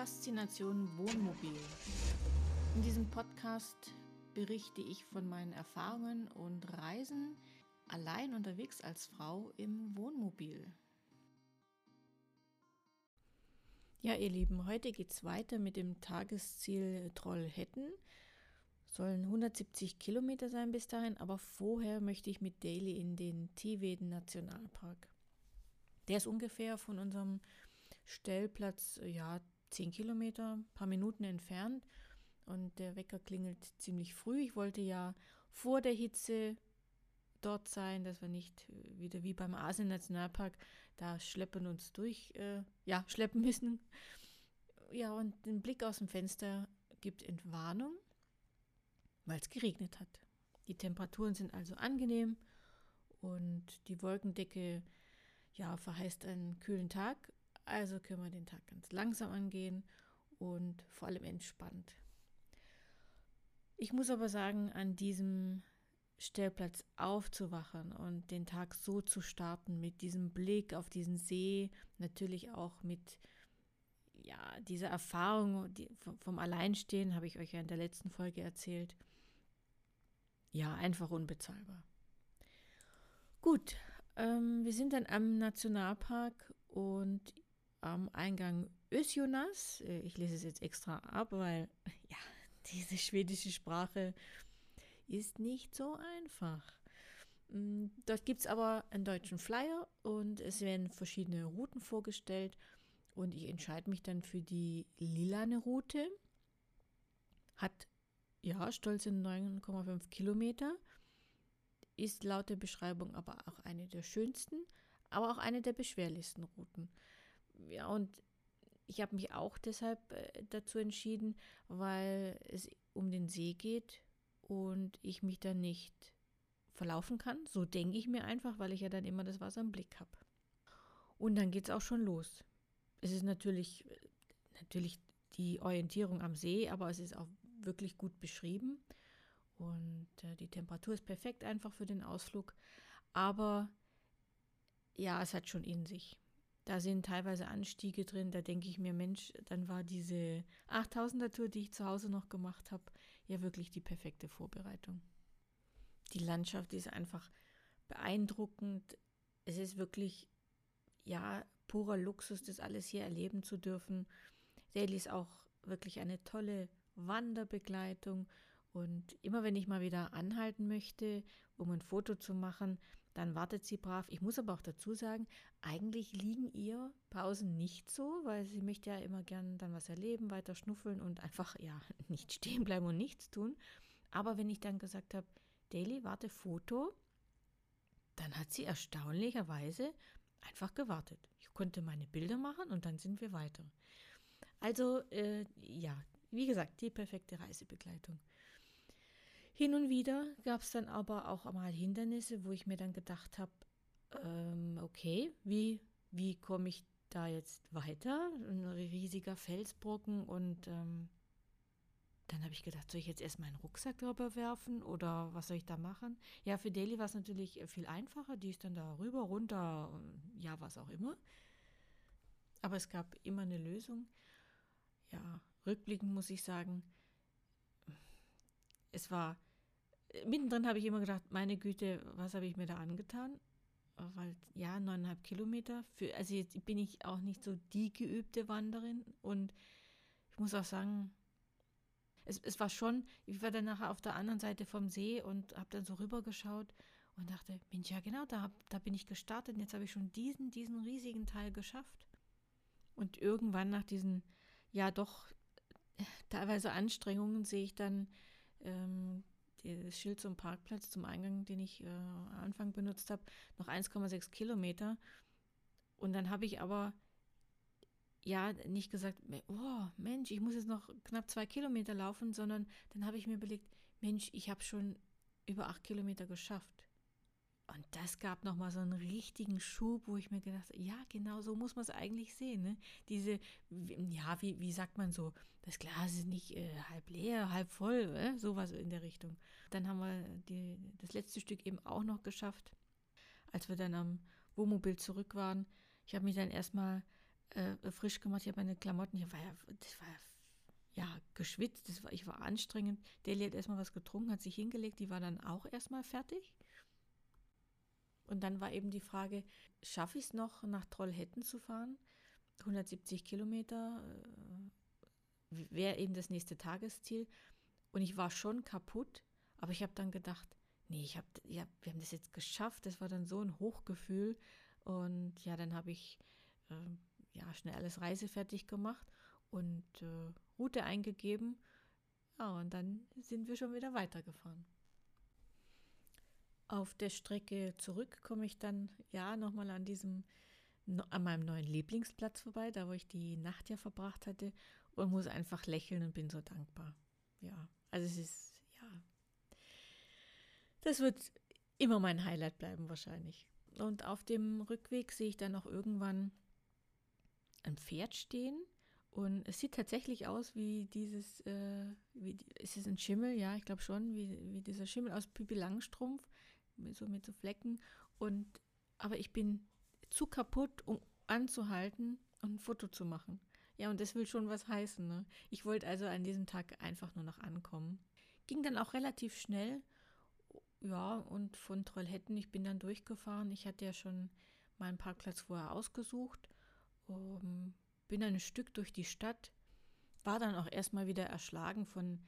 Faszination Wohnmobil. In diesem Podcast berichte ich von meinen Erfahrungen und Reisen allein unterwegs als Frau im Wohnmobil. Ja, ihr Lieben, heute geht's weiter mit dem Tagesziel Trollhättan. Sollen 170 Kilometer sein bis dahin, aber vorher möchte ich mit Daily in den Tiveden Nationalpark. Der ist ungefähr von unserem Stellplatz, ja, 10 Kilometer, ein paar Minuten entfernt. Und der Wecker klingelt ziemlich früh. Ich wollte ja vor der Hitze dort sein, dass wir nicht wieder wie beim Asien-Nationalpark da schleppen müssen. Ja, und den Blick aus dem Fenster gibt Entwarnung, weil es geregnet hat. Die Temperaturen sind also angenehm und die Wolkendecke, ja, verheißt einen kühlen Tag. Also können wir den Tag ganz langsam angehen und vor allem entspannt. Ich muss aber sagen, an diesem Stellplatz aufzuwachen und den Tag so zu starten mit diesem Blick auf diesen See, natürlich auch mit dieser Erfahrung vom Alleinstehen, habe ich euch ja in der letzten Folge erzählt. Ja, einfach unbezahlbar. Gut, wir sind dann am Nationalpark und am Eingang Ösjonas. Ich lese es jetzt extra ab, weil ja, diese schwedische Sprache ist nicht so einfach. Dort gibt es aber einen deutschen Flyer und es werden verschiedene Routen vorgestellt und ich entscheide mich dann für die lilane Route. Hat ja stolze 9,5 Kilometer, ist laut der Beschreibung aber auch eine der schönsten, aber auch eine der beschwerlichsten Routen. Ja, und ich habe mich auch deshalb dazu entschieden, weil es um den See geht. Und ich mich dann nicht verlaufen kann. So denke ich mir einfach, weil ich ja dann immer das Wasser im Blick habe. Und dann geht es auch schon los. Es ist natürlich die Orientierung am See, aber es ist auch wirklich gut beschrieben. Und die Temperatur ist perfekt einfach für den Ausflug. Aber ja, es hat schon in sich. Da sind teilweise Anstiege drin, da denke ich mir, Mensch, dann war diese 8000er-Tour, die ich zu Hause noch gemacht habe, ja wirklich die perfekte Vorbereitung. Die Landschaft ist einfach beeindruckend. Es ist wirklich, ja, purer Luxus, das alles hier erleben zu dürfen. Daily ist auch wirklich eine tolle Wanderbegleitung. Und immer wenn ich mal wieder anhalten möchte, um ein Foto zu machen, dann wartet sie brav. Ich muss aber auch dazu sagen, eigentlich liegen ihr Pausen nicht so, weil sie möchte ja immer gern dann was erleben, weiter schnuffeln und einfach ja nicht stehen bleiben und nichts tun. Aber wenn ich dann gesagt habe, Daily, warte Foto, dann hat sie erstaunlicherweise einfach gewartet. Ich konnte meine Bilder machen und dann sind wir weiter. Also wie gesagt, die perfekte Reisebegleitung. Hin und wieder gab es dann aber auch mal Hindernisse, wo ich mir dann gedacht habe, okay, wie komme ich da jetzt weiter? Ein riesiger Felsbrocken und dann habe ich gedacht, soll ich jetzt erst meinen Rucksack drüber werfen oder was soll ich da machen? Ja, für Daily war es natürlich viel einfacher, die ist dann da rüber, runter, ja, was auch immer. Aber es gab immer eine Lösung. Ja, rückblickend muss ich sagen, es war, mittendrin habe ich immer gedacht, meine Güte, was habe ich mir da angetan? Weil, ja, 9,5 Kilometer, also jetzt bin ich auch nicht so die geübte Wanderin und ich muss auch sagen, es war schon, ich war dann nachher auf der anderen Seite vom See und habe dann so rübergeschaut und dachte, Mensch, ja genau, da bin ich gestartet und jetzt habe ich schon diesen riesigen Teil geschafft. Und irgendwann nach diesen, ja doch, teilweise Anstrengungen sehe ich dann das Schild zum Parkplatz, zum Eingang, den ich am Anfang benutzt habe, noch 1,6 Kilometer. Und dann habe ich aber ja nicht gesagt, oh Mensch, ich muss jetzt noch knapp 2 Kilometer laufen, sondern dann habe ich mir überlegt, Mensch, ich habe schon über 8 Kilometer geschafft. Und das gab nochmal so einen richtigen Schub, wo ich mir gedacht habe, ja, genau so muss man es eigentlich sehen. Ne? Diese, ja, wie sagt man so, das Glas ist nicht halb leer, halb voll, sowas in der Richtung. Dann haben wir das letzte Stück eben auch noch geschafft, als wir dann am Wohnmobil zurück waren. Ich habe mich dann erstmal frisch gemacht. Ich habe meine Klamotten, ich war geschwitzt, ich war anstrengend. Deli hat erstmal was getrunken, hat sich hingelegt, die war dann auch erstmal fertig. Und dann war eben die Frage, schaffe ich es noch, nach Trollhättan zu fahren? 170 Kilometer wäre eben das nächste Tagesziel. Und ich war schon kaputt, aber ich habe dann gedacht, nee, wir haben das jetzt geschafft. Das war dann so ein Hochgefühl. Und ja, dann habe ich schnell alles reisefertig gemacht und Route eingegeben. Ja, und dann sind wir schon wieder weitergefahren. Auf der Strecke zurück komme ich dann nochmal an meinem neuen Lieblingsplatz vorbei, da wo ich die Nacht ja verbracht hatte, und muss einfach lächeln und bin so dankbar. Ja, also es ist, das wird immer mein Highlight bleiben wahrscheinlich. Und auf dem Rückweg sehe ich dann auch irgendwann ein Pferd stehen. Und es sieht tatsächlich aus wie dieses, ist es ein Schimmel? Ja, ich glaube schon, wie dieser Schimmel aus Pippi Langstrumpf, mit so Flecken. Aber ich bin zu kaputt, um anzuhalten und ein Foto zu machen. Ja, und das will schon was heißen, ne? Ich wollte also an diesem Tag einfach nur noch ankommen. Ging dann auch relativ schnell. Ja, und von Trollhättan, ich bin dann durchgefahren. Ich hatte ja schon meinen Parkplatz vorher ausgesucht. Bin ein Stück durch die Stadt, war dann auch erstmal wieder erschlagen von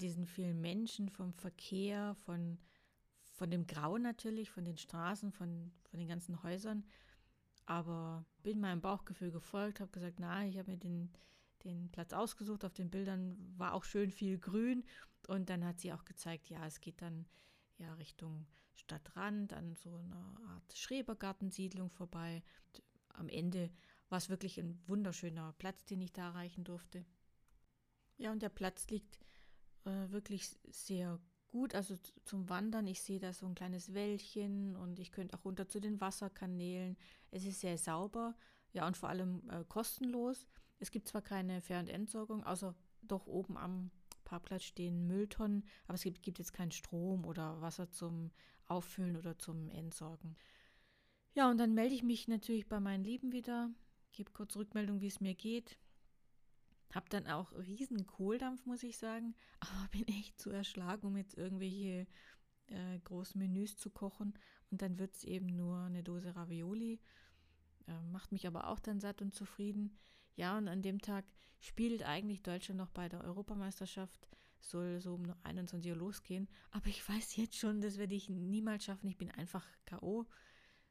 diesen vielen Menschen, vom Verkehr, von dem Grau natürlich, von den Straßen, von den ganzen Häusern. Aber bin meinem Bauchgefühl gefolgt, habe gesagt, ich habe mir den Platz ausgesucht. Auf den Bildern war auch schön viel grün. Und dann hat sie auch gezeigt, es geht dann Richtung Stadtrand, an so einer Art Schrebergartensiedlung vorbei. Und am Ende war es wirklich ein wunderschöner Platz, den ich da erreichen durfte. Ja, und der Platz liegt wirklich sehr gut, also zum Wandern. Ich sehe da so ein kleines Wäldchen und ich könnte auch runter zu den Wasserkanälen. Es ist sehr sauber, und vor allem kostenlos. Es gibt zwar keine Fähr- und Entsorgung, außer doch oben am Parkplatz stehen Mülltonnen, aber es gibt jetzt keinen Strom oder Wasser zum Auffüllen oder zum Entsorgen. Ja, und dann melde ich mich natürlich bei meinen Lieben wieder, gebe kurz Rückmeldung, wie es mir geht. Hab dann auch riesen Kohldampf, muss ich sagen, aber bin echt zu erschlagen, um jetzt irgendwelche großen Menüs zu kochen. Und dann wird es eben nur eine Dose Ravioli, macht mich aber auch dann satt und zufrieden. Ja, und an dem Tag spielt eigentlich Deutschland noch bei der Europameisterschaft, soll so um 21 Uhr losgehen. Aber ich weiß jetzt schon, das werde ich niemals schaffen, ich bin einfach K.O.,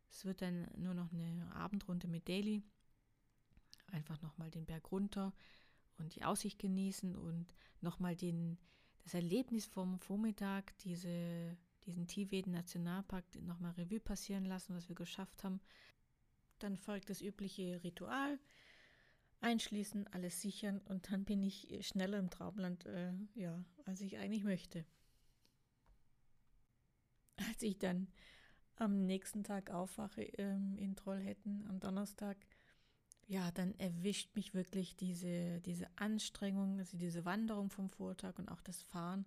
Es wird dann nur noch eine Abendrunde mit Daily. Einfach nochmal den Berg runter und die Aussicht genießen und nochmal das Erlebnis vom Vormittag, diesen Tiveden Nationalpark, nochmal Revue passieren lassen, was wir geschafft haben. Dann folgt das übliche Ritual. Einschließen, alles sichern und dann bin ich schneller im Traumland, als ich eigentlich möchte. Als ich dann am nächsten Tag aufwache in Trollhättan, am Donnerstag, dann erwischt mich wirklich diese Anstrengung, also diese Wanderung vom Vortag und auch das Fahren.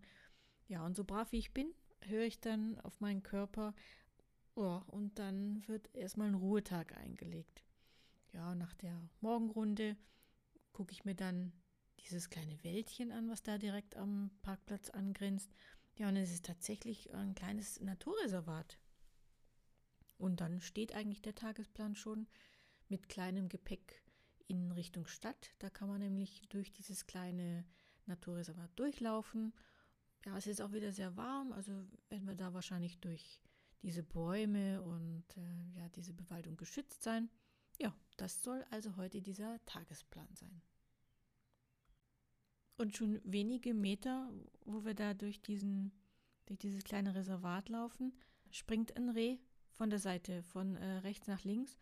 Ja, und so brav wie ich bin, höre ich dann auf meinen Körper, und dann wird erstmal ein Ruhetag eingelegt. Ja, nach der Morgenrunde gucke ich mir dann dieses kleine Wäldchen an, was da direkt am Parkplatz angrenzt. Ja, und es ist tatsächlich ein kleines Naturreservat. Und dann steht eigentlich der Tagesplan schon mit kleinem Gepäck in Richtung Stadt. Da kann man nämlich durch dieses kleine Naturreservat durchlaufen. Ja, es ist auch wieder sehr warm, also werden wir da wahrscheinlich durch diese Bäume und diese Bewaldung geschützt sein. Ja, das soll also heute dieser Tagesplan sein. Und schon wenige Meter, wo wir da durch dieses kleine Reservat laufen, springt ein Reh von der Seite, von rechts nach links.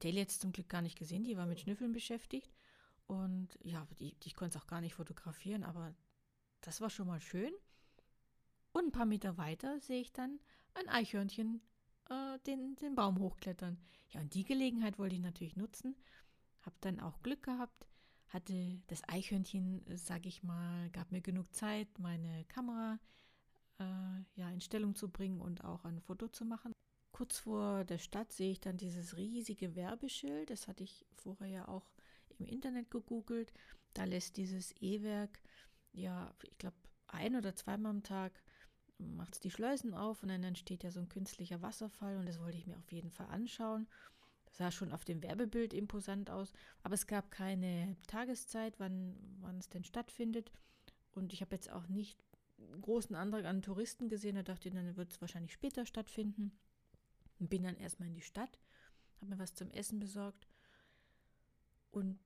Dale hat es zum Glück gar nicht gesehen, die war mit Schnüffeln beschäftigt. Und ich konnte es auch gar nicht fotografieren, aber das war schon mal schön. Und ein paar Meter weiter sehe ich dann ein Eichhörnchen den Baum hochklettern. Ja, und die Gelegenheit wollte ich natürlich nutzen. Habe dann auch Glück gehabt, hatte das Eichhörnchen, gab mir genug Zeit, meine Kamera in Stellung zu bringen und auch ein Foto zu machen. Kurz vor der Stadt sehe ich dann dieses riesige Werbeschild. Das hatte ich vorher ja auch im Internet gegoogelt. Da lässt dieses E-Werk, ja, ich glaube, 1- oder zweimal am Tag macht es die Schleusen auf und dann entsteht ja so ein künstlicher Wasserfall und das wollte ich mir auf jeden Fall anschauen. Das sah schon auf dem Werbebild imposant aus, aber es gab keine Tageszeit, wann es denn stattfindet und ich habe jetzt auch nicht großen Andrang an Touristen gesehen, da dachte ich, dann wird es wahrscheinlich später stattfinden und bin dann erstmal in die Stadt, habe mir was zum Essen besorgt und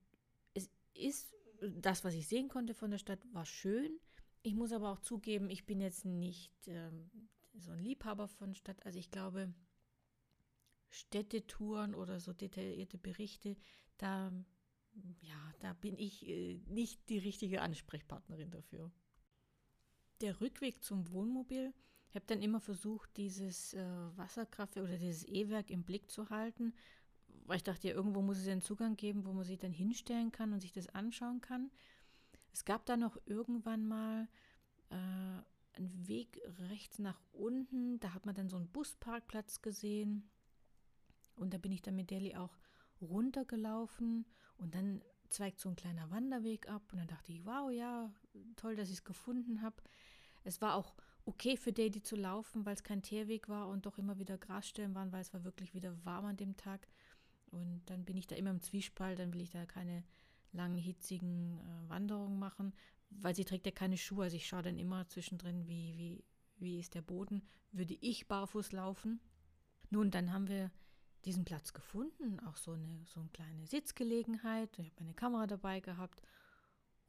es ist, das, was ich sehen konnte von der Stadt, war schön. Ich muss aber auch zugeben, ich bin jetzt nicht so ein Liebhaber von Stadt. Also ich glaube, Städtetouren oder so detaillierte Berichte, da bin ich nicht die richtige Ansprechpartnerin dafür. Der Rückweg zum Wohnmobil, ich habe dann immer versucht, dieses Wasserkraftwerk oder dieses E-Werk im Blick zu halten, weil ich dachte, ja, irgendwo muss es ja einen Zugang geben, wo man sich dann hinstellen kann und sich das anschauen kann. Es gab da noch irgendwann mal einen Weg rechts nach unten, da hat man dann so einen Busparkplatz gesehen und da bin ich dann mit Deli auch runtergelaufen und dann zweigt so ein kleiner Wanderweg ab und dann dachte ich, wow, ja, toll, dass ich es gefunden habe. Es war auch okay für Deli zu laufen, weil es kein Teerweg war und doch immer wieder Grasstellen waren, weil es war wirklich wieder warm an dem Tag und dann bin ich da immer im Zwiespalt, dann will ich da keine langen, hitzigen Wanderungen machen, weil sie trägt ja keine Schuhe. Also ich schaue dann immer zwischendrin, wie ist der Boden, würde ich barfuß laufen. Nun, dann haben wir diesen Platz gefunden, auch so eine kleine Sitzgelegenheit. Ich habe meine Kamera dabei gehabt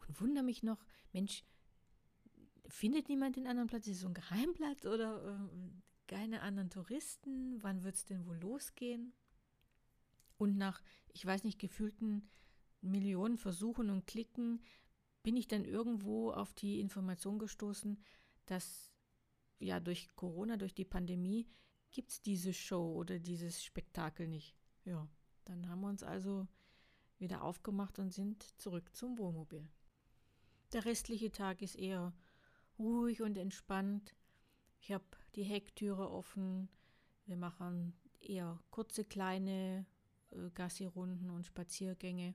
und wundere mich noch, Mensch, findet niemand den anderen Platz? Ist es so ein Geheimplatz oder keine anderen Touristen? Wann wird es denn wohl losgehen? Und nach, ich weiß nicht, gefühlten Millionen Versuchen und Klicken, bin ich dann irgendwo auf die Information gestoßen, dass ja durch Corona, durch die Pandemie, gibt es diese Show oder dieses Spektakel nicht. Ja, dann haben wir uns also wieder aufgemacht und sind zurück zum Wohnmobil. Der restliche Tag ist eher ruhig und entspannt. Ich habe die Hecktüre offen. Wir machen eher kurze, kleine Gassi-Runden und Spaziergänge.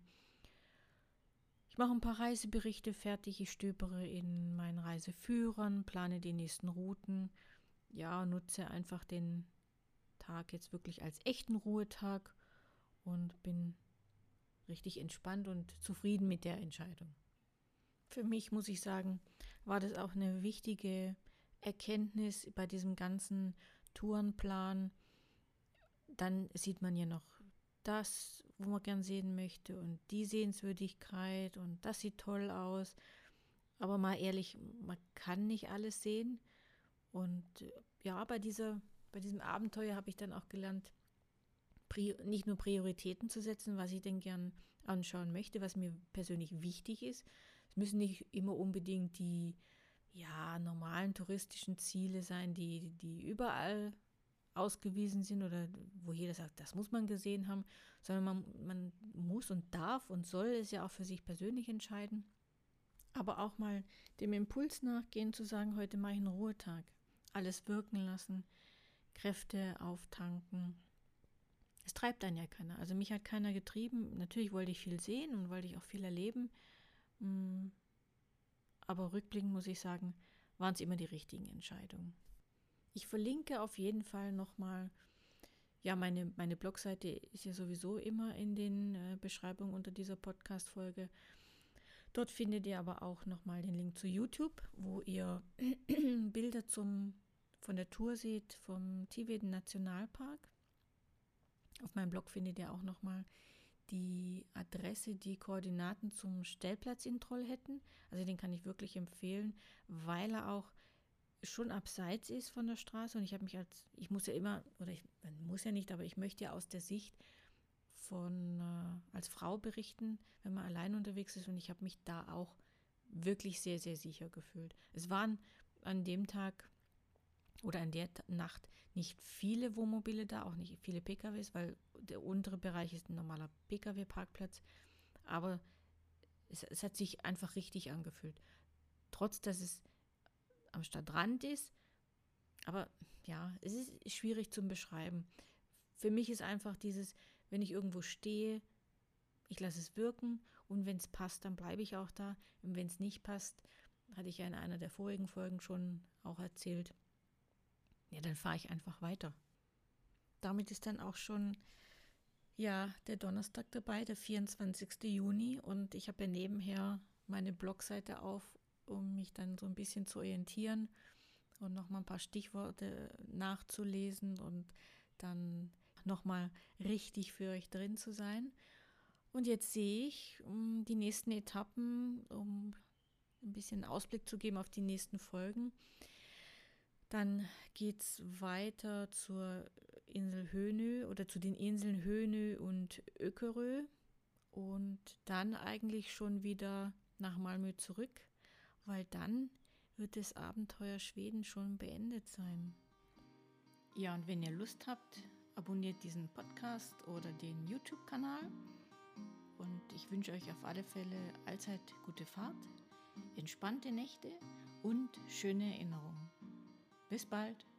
Ich mache ein paar Reiseberichte fertig, ich stöbere in meinen Reiseführern, plane die nächsten Routen, ja, nutze einfach den Tag jetzt wirklich als echten Ruhetag und bin richtig entspannt und zufrieden mit der Entscheidung. Für mich, muss ich sagen, war das auch eine wichtige Erkenntnis bei diesem ganzen Tourenplan. Dann sieht man ja noch das, wo man gern sehen möchte und die Sehenswürdigkeit und das sieht toll aus. Aber mal ehrlich, man kann nicht alles sehen. Und ja, bei diesem Abenteuer habe ich dann auch gelernt, nicht nur Prioritäten zu setzen, was ich denn gern anschauen möchte, was mir persönlich wichtig ist. Es müssen nicht immer unbedingt die ja, normalen touristischen Ziele sein, die überall ausgewiesen sind oder wo jeder sagt, das muss man gesehen haben, sondern man muss und darf und soll es ja auch für sich persönlich entscheiden. Aber auch mal dem Impuls nachgehen, zu sagen, heute mache ich einen Ruhetag. Alles wirken lassen, Kräfte auftanken. Es treibt einen ja keiner. Also mich hat keiner getrieben. Natürlich wollte ich viel sehen und wollte ich auch viel erleben. Aber rückblickend muss ich sagen, waren es immer die richtigen Entscheidungen. Ich verlinke auf jeden Fall nochmal, ja, meine Blogseite ist ja sowieso immer in den Beschreibungen unter dieser Podcast-Folge. Dort findet ihr aber auch nochmal den Link zu YouTube, wo ihr Bilder von der Tour seht, vom Tiveden Nationalpark. Auf meinem Blog findet ihr auch nochmal die Adresse, die Koordinaten zum Stellplatz in Trollhättan. Also den kann ich wirklich empfehlen, weil er auch schon abseits ist von der Straße und ich möchte ja aus der Sicht als Frau berichten, wenn man allein unterwegs ist und ich habe mich da auch wirklich sehr, sehr sicher gefühlt. Es waren an dem Tag oder an der Nacht nicht viele Wohnmobile da, auch nicht viele PKWs, weil der untere Bereich ist ein normaler PKW-Parkplatz, aber es hat sich einfach richtig angefühlt. Trotz, dass es am Stadtrand ist, Aber ja, es ist schwierig zum Beschreiben. Für mich ist einfach dieses, wenn ich irgendwo stehe, ich lasse es wirken und wenn es passt, dann bleibe ich auch da. Und wenn es nicht passt, hatte ich ja in einer der vorigen Folgen schon auch erzählt, ja, dann fahre ich einfach weiter. Damit ist dann auch schon ja der Donnerstag dabei, der 24. Juni. Und ich habe ja nebenher meine Blogseite auf, um mich dann so ein bisschen zu orientieren und nochmal ein paar Stichworte nachzulesen und dann nochmal richtig für euch drin zu sein. Und jetzt sehe ich, um die nächsten Etappen, um ein bisschen Ausblick zu geben auf die nächsten Folgen. Dann geht es weiter zur Insel Hönö oder zu den Inseln Hönö und Ökerö und dann eigentlich schon wieder nach Malmö zurück, weil dann wird das Abenteuer Schweden schon beendet sein. Ja, und wenn ihr Lust habt, abonniert diesen Podcast oder den YouTube-Kanal und ich wünsche euch auf alle Fälle allzeit gute Fahrt, entspannte Nächte und schöne Erinnerungen. Bis bald!